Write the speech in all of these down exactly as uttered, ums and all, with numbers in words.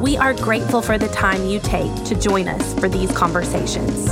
We are grateful for the time you take to join us for these conversations.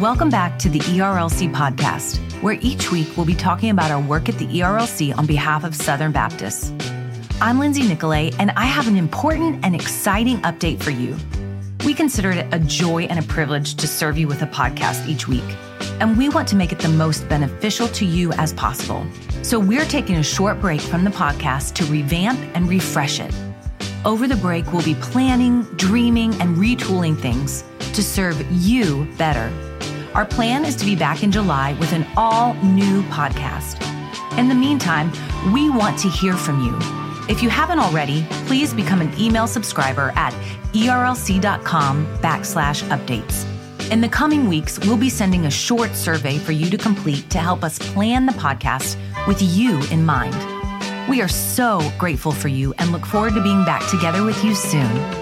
Welcome back to the E R L C podcast, where each week we'll be talking about our work at the E R L C on behalf of Southern Baptists. I'm Lindsay Nicolet, and I have an important and exciting update for you. We consider it a joy and a privilege to serve you with a podcast each week, and we want to make it the most beneficial to you as possible. So we're taking a short break from the podcast to revamp and refresh it. Over the break, we'll be planning, dreaming, and retooling things to serve you better. Our plan is to be back in July with an all-new podcast. In the meantime, we want to hear from you. If you haven't already, please become an email subscriber at erlc.com backslash updates. In the coming weeks, we'll be sending a short survey for you to complete to help us plan the podcast with you in mind. We are so grateful for you and look forward to being back together with you soon.